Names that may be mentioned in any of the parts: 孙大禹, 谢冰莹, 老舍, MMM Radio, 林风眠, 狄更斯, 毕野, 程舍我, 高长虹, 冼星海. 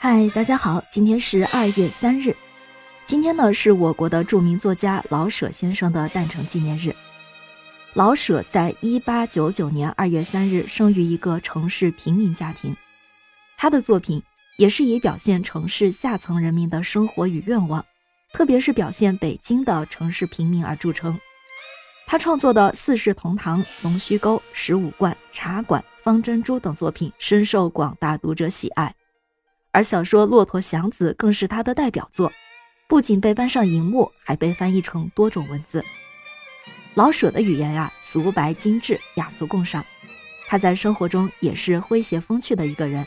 嗨，大家好，今天是2月3日，今天呢是我国的著名作家老舍先生的诞辰纪念日。老舍在1899年2月3日生于一个城市平民家庭，他的作品也是以表现城市下层人民的生活与愿望，特别是表现北京的城市平民而著称。他创作的《四世同堂》《龙须沟》《15贯》《茶馆》《方珍珠》等作品深受广大读者喜爱，而小说《骆驼祥子》更是他的代表作，不仅被搬上荧幕，还被翻译成多种文字。老舍的语言啊，俗白精致，雅俗共赏。他在生活中也是诙谐风趣的一个人。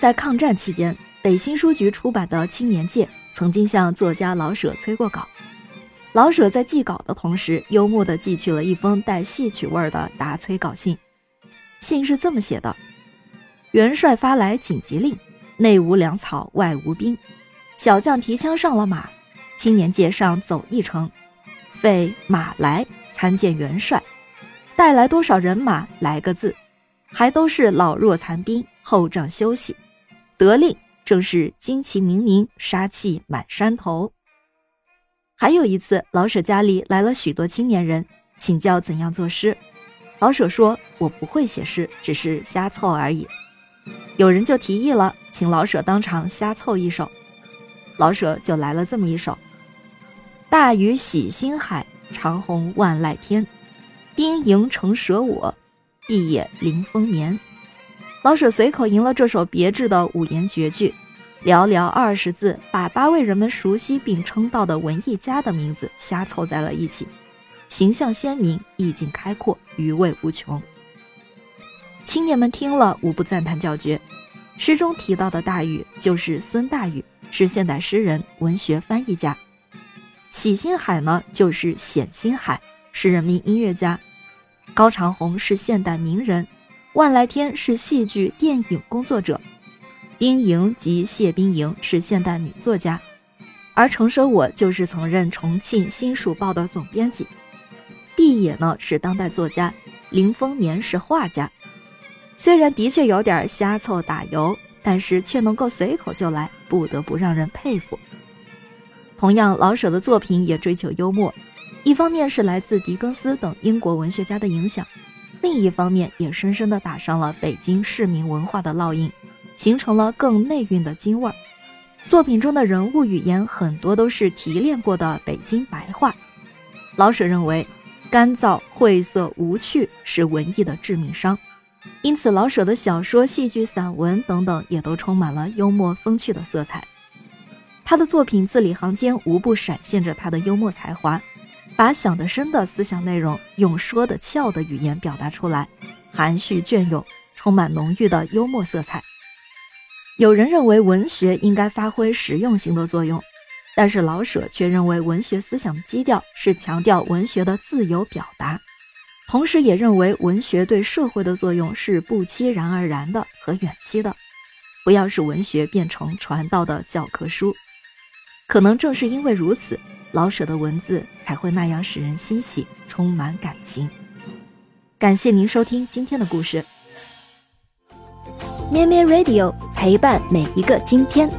在抗战期间，北新书局出版的《青年界》曾经向作家老舍催过稿。老舍在寄稿的同时，幽默地寄去了一封带戏曲味儿的答催稿信。信是这么写的：元帅发来紧急令，内无粮草，外无兵，小将提枪上了马，青年界上走一程，费马来参见元帅，带来多少人马来个字，还都是老弱残兵，后帐休息。得令正是旌旗鸣鸣，杀气满山头。还有一次，老舍家里来了许多青年人，请教怎样作诗。老舍说：“我不会写诗，只是瞎凑而已。”有人就提议了，请老舍当场瞎凑一首。老舍就来了这么一首：大鱼洗星海，长虹万籁天，兵营成蛇我，碧野临风眠。老舍随口吟了这首别致的五言绝句，寥寥20字，把8位人们熟悉并称道的文艺家的名字瞎凑在了一起，形象鲜明，意境开阔，余味无穷。青年们听了无不赞叹叫绝。诗中提到的大禹就是孙大禹，是现代诗人、文学翻译家。洗星海呢，就是冼星海，是人民音乐家。高长虹是现代名人，万来天是戏剧电影工作者，冰莹及谢冰莹是现代女作家，而程舍我就是曾任重庆新蜀报的总编辑。毕野呢是当代作家，林风眠是画家。虽然的确有点瞎凑打油，但是却能够随口就来，不得不让人佩服。同样，老舍的作品也追求幽默，一方面是来自狄更斯等英国文学家的影响，另一方面也深深地打上了北京市民文化的烙印，形成了更内蕴的京味儿。作品中的人物语言很多都是提炼过的北京白话。老舍认为，干燥、晦涩、无趣是文艺的致命伤。因此，老舍的小说、戏剧、散文等等也都充满了幽默风趣的色彩。他的作品字里行间无不闪现着他的幽默才华，把想得深的思想内容用说得俏的语言表达出来，含蓄隽永，充满浓郁的幽默色彩。有人认为文学应该发挥实用性的作用，但是老舍却认为文学思想的基调是强调文学的自由表达。同时也认为文学对社会的作用是不期然而然的和远期的，不要使文学变成传道的教科书。可能正是因为如此，老舍的文字才会那样使人欣喜，充满感情。感谢您收听今天的故事。MMM Radio 陪伴每一个今天。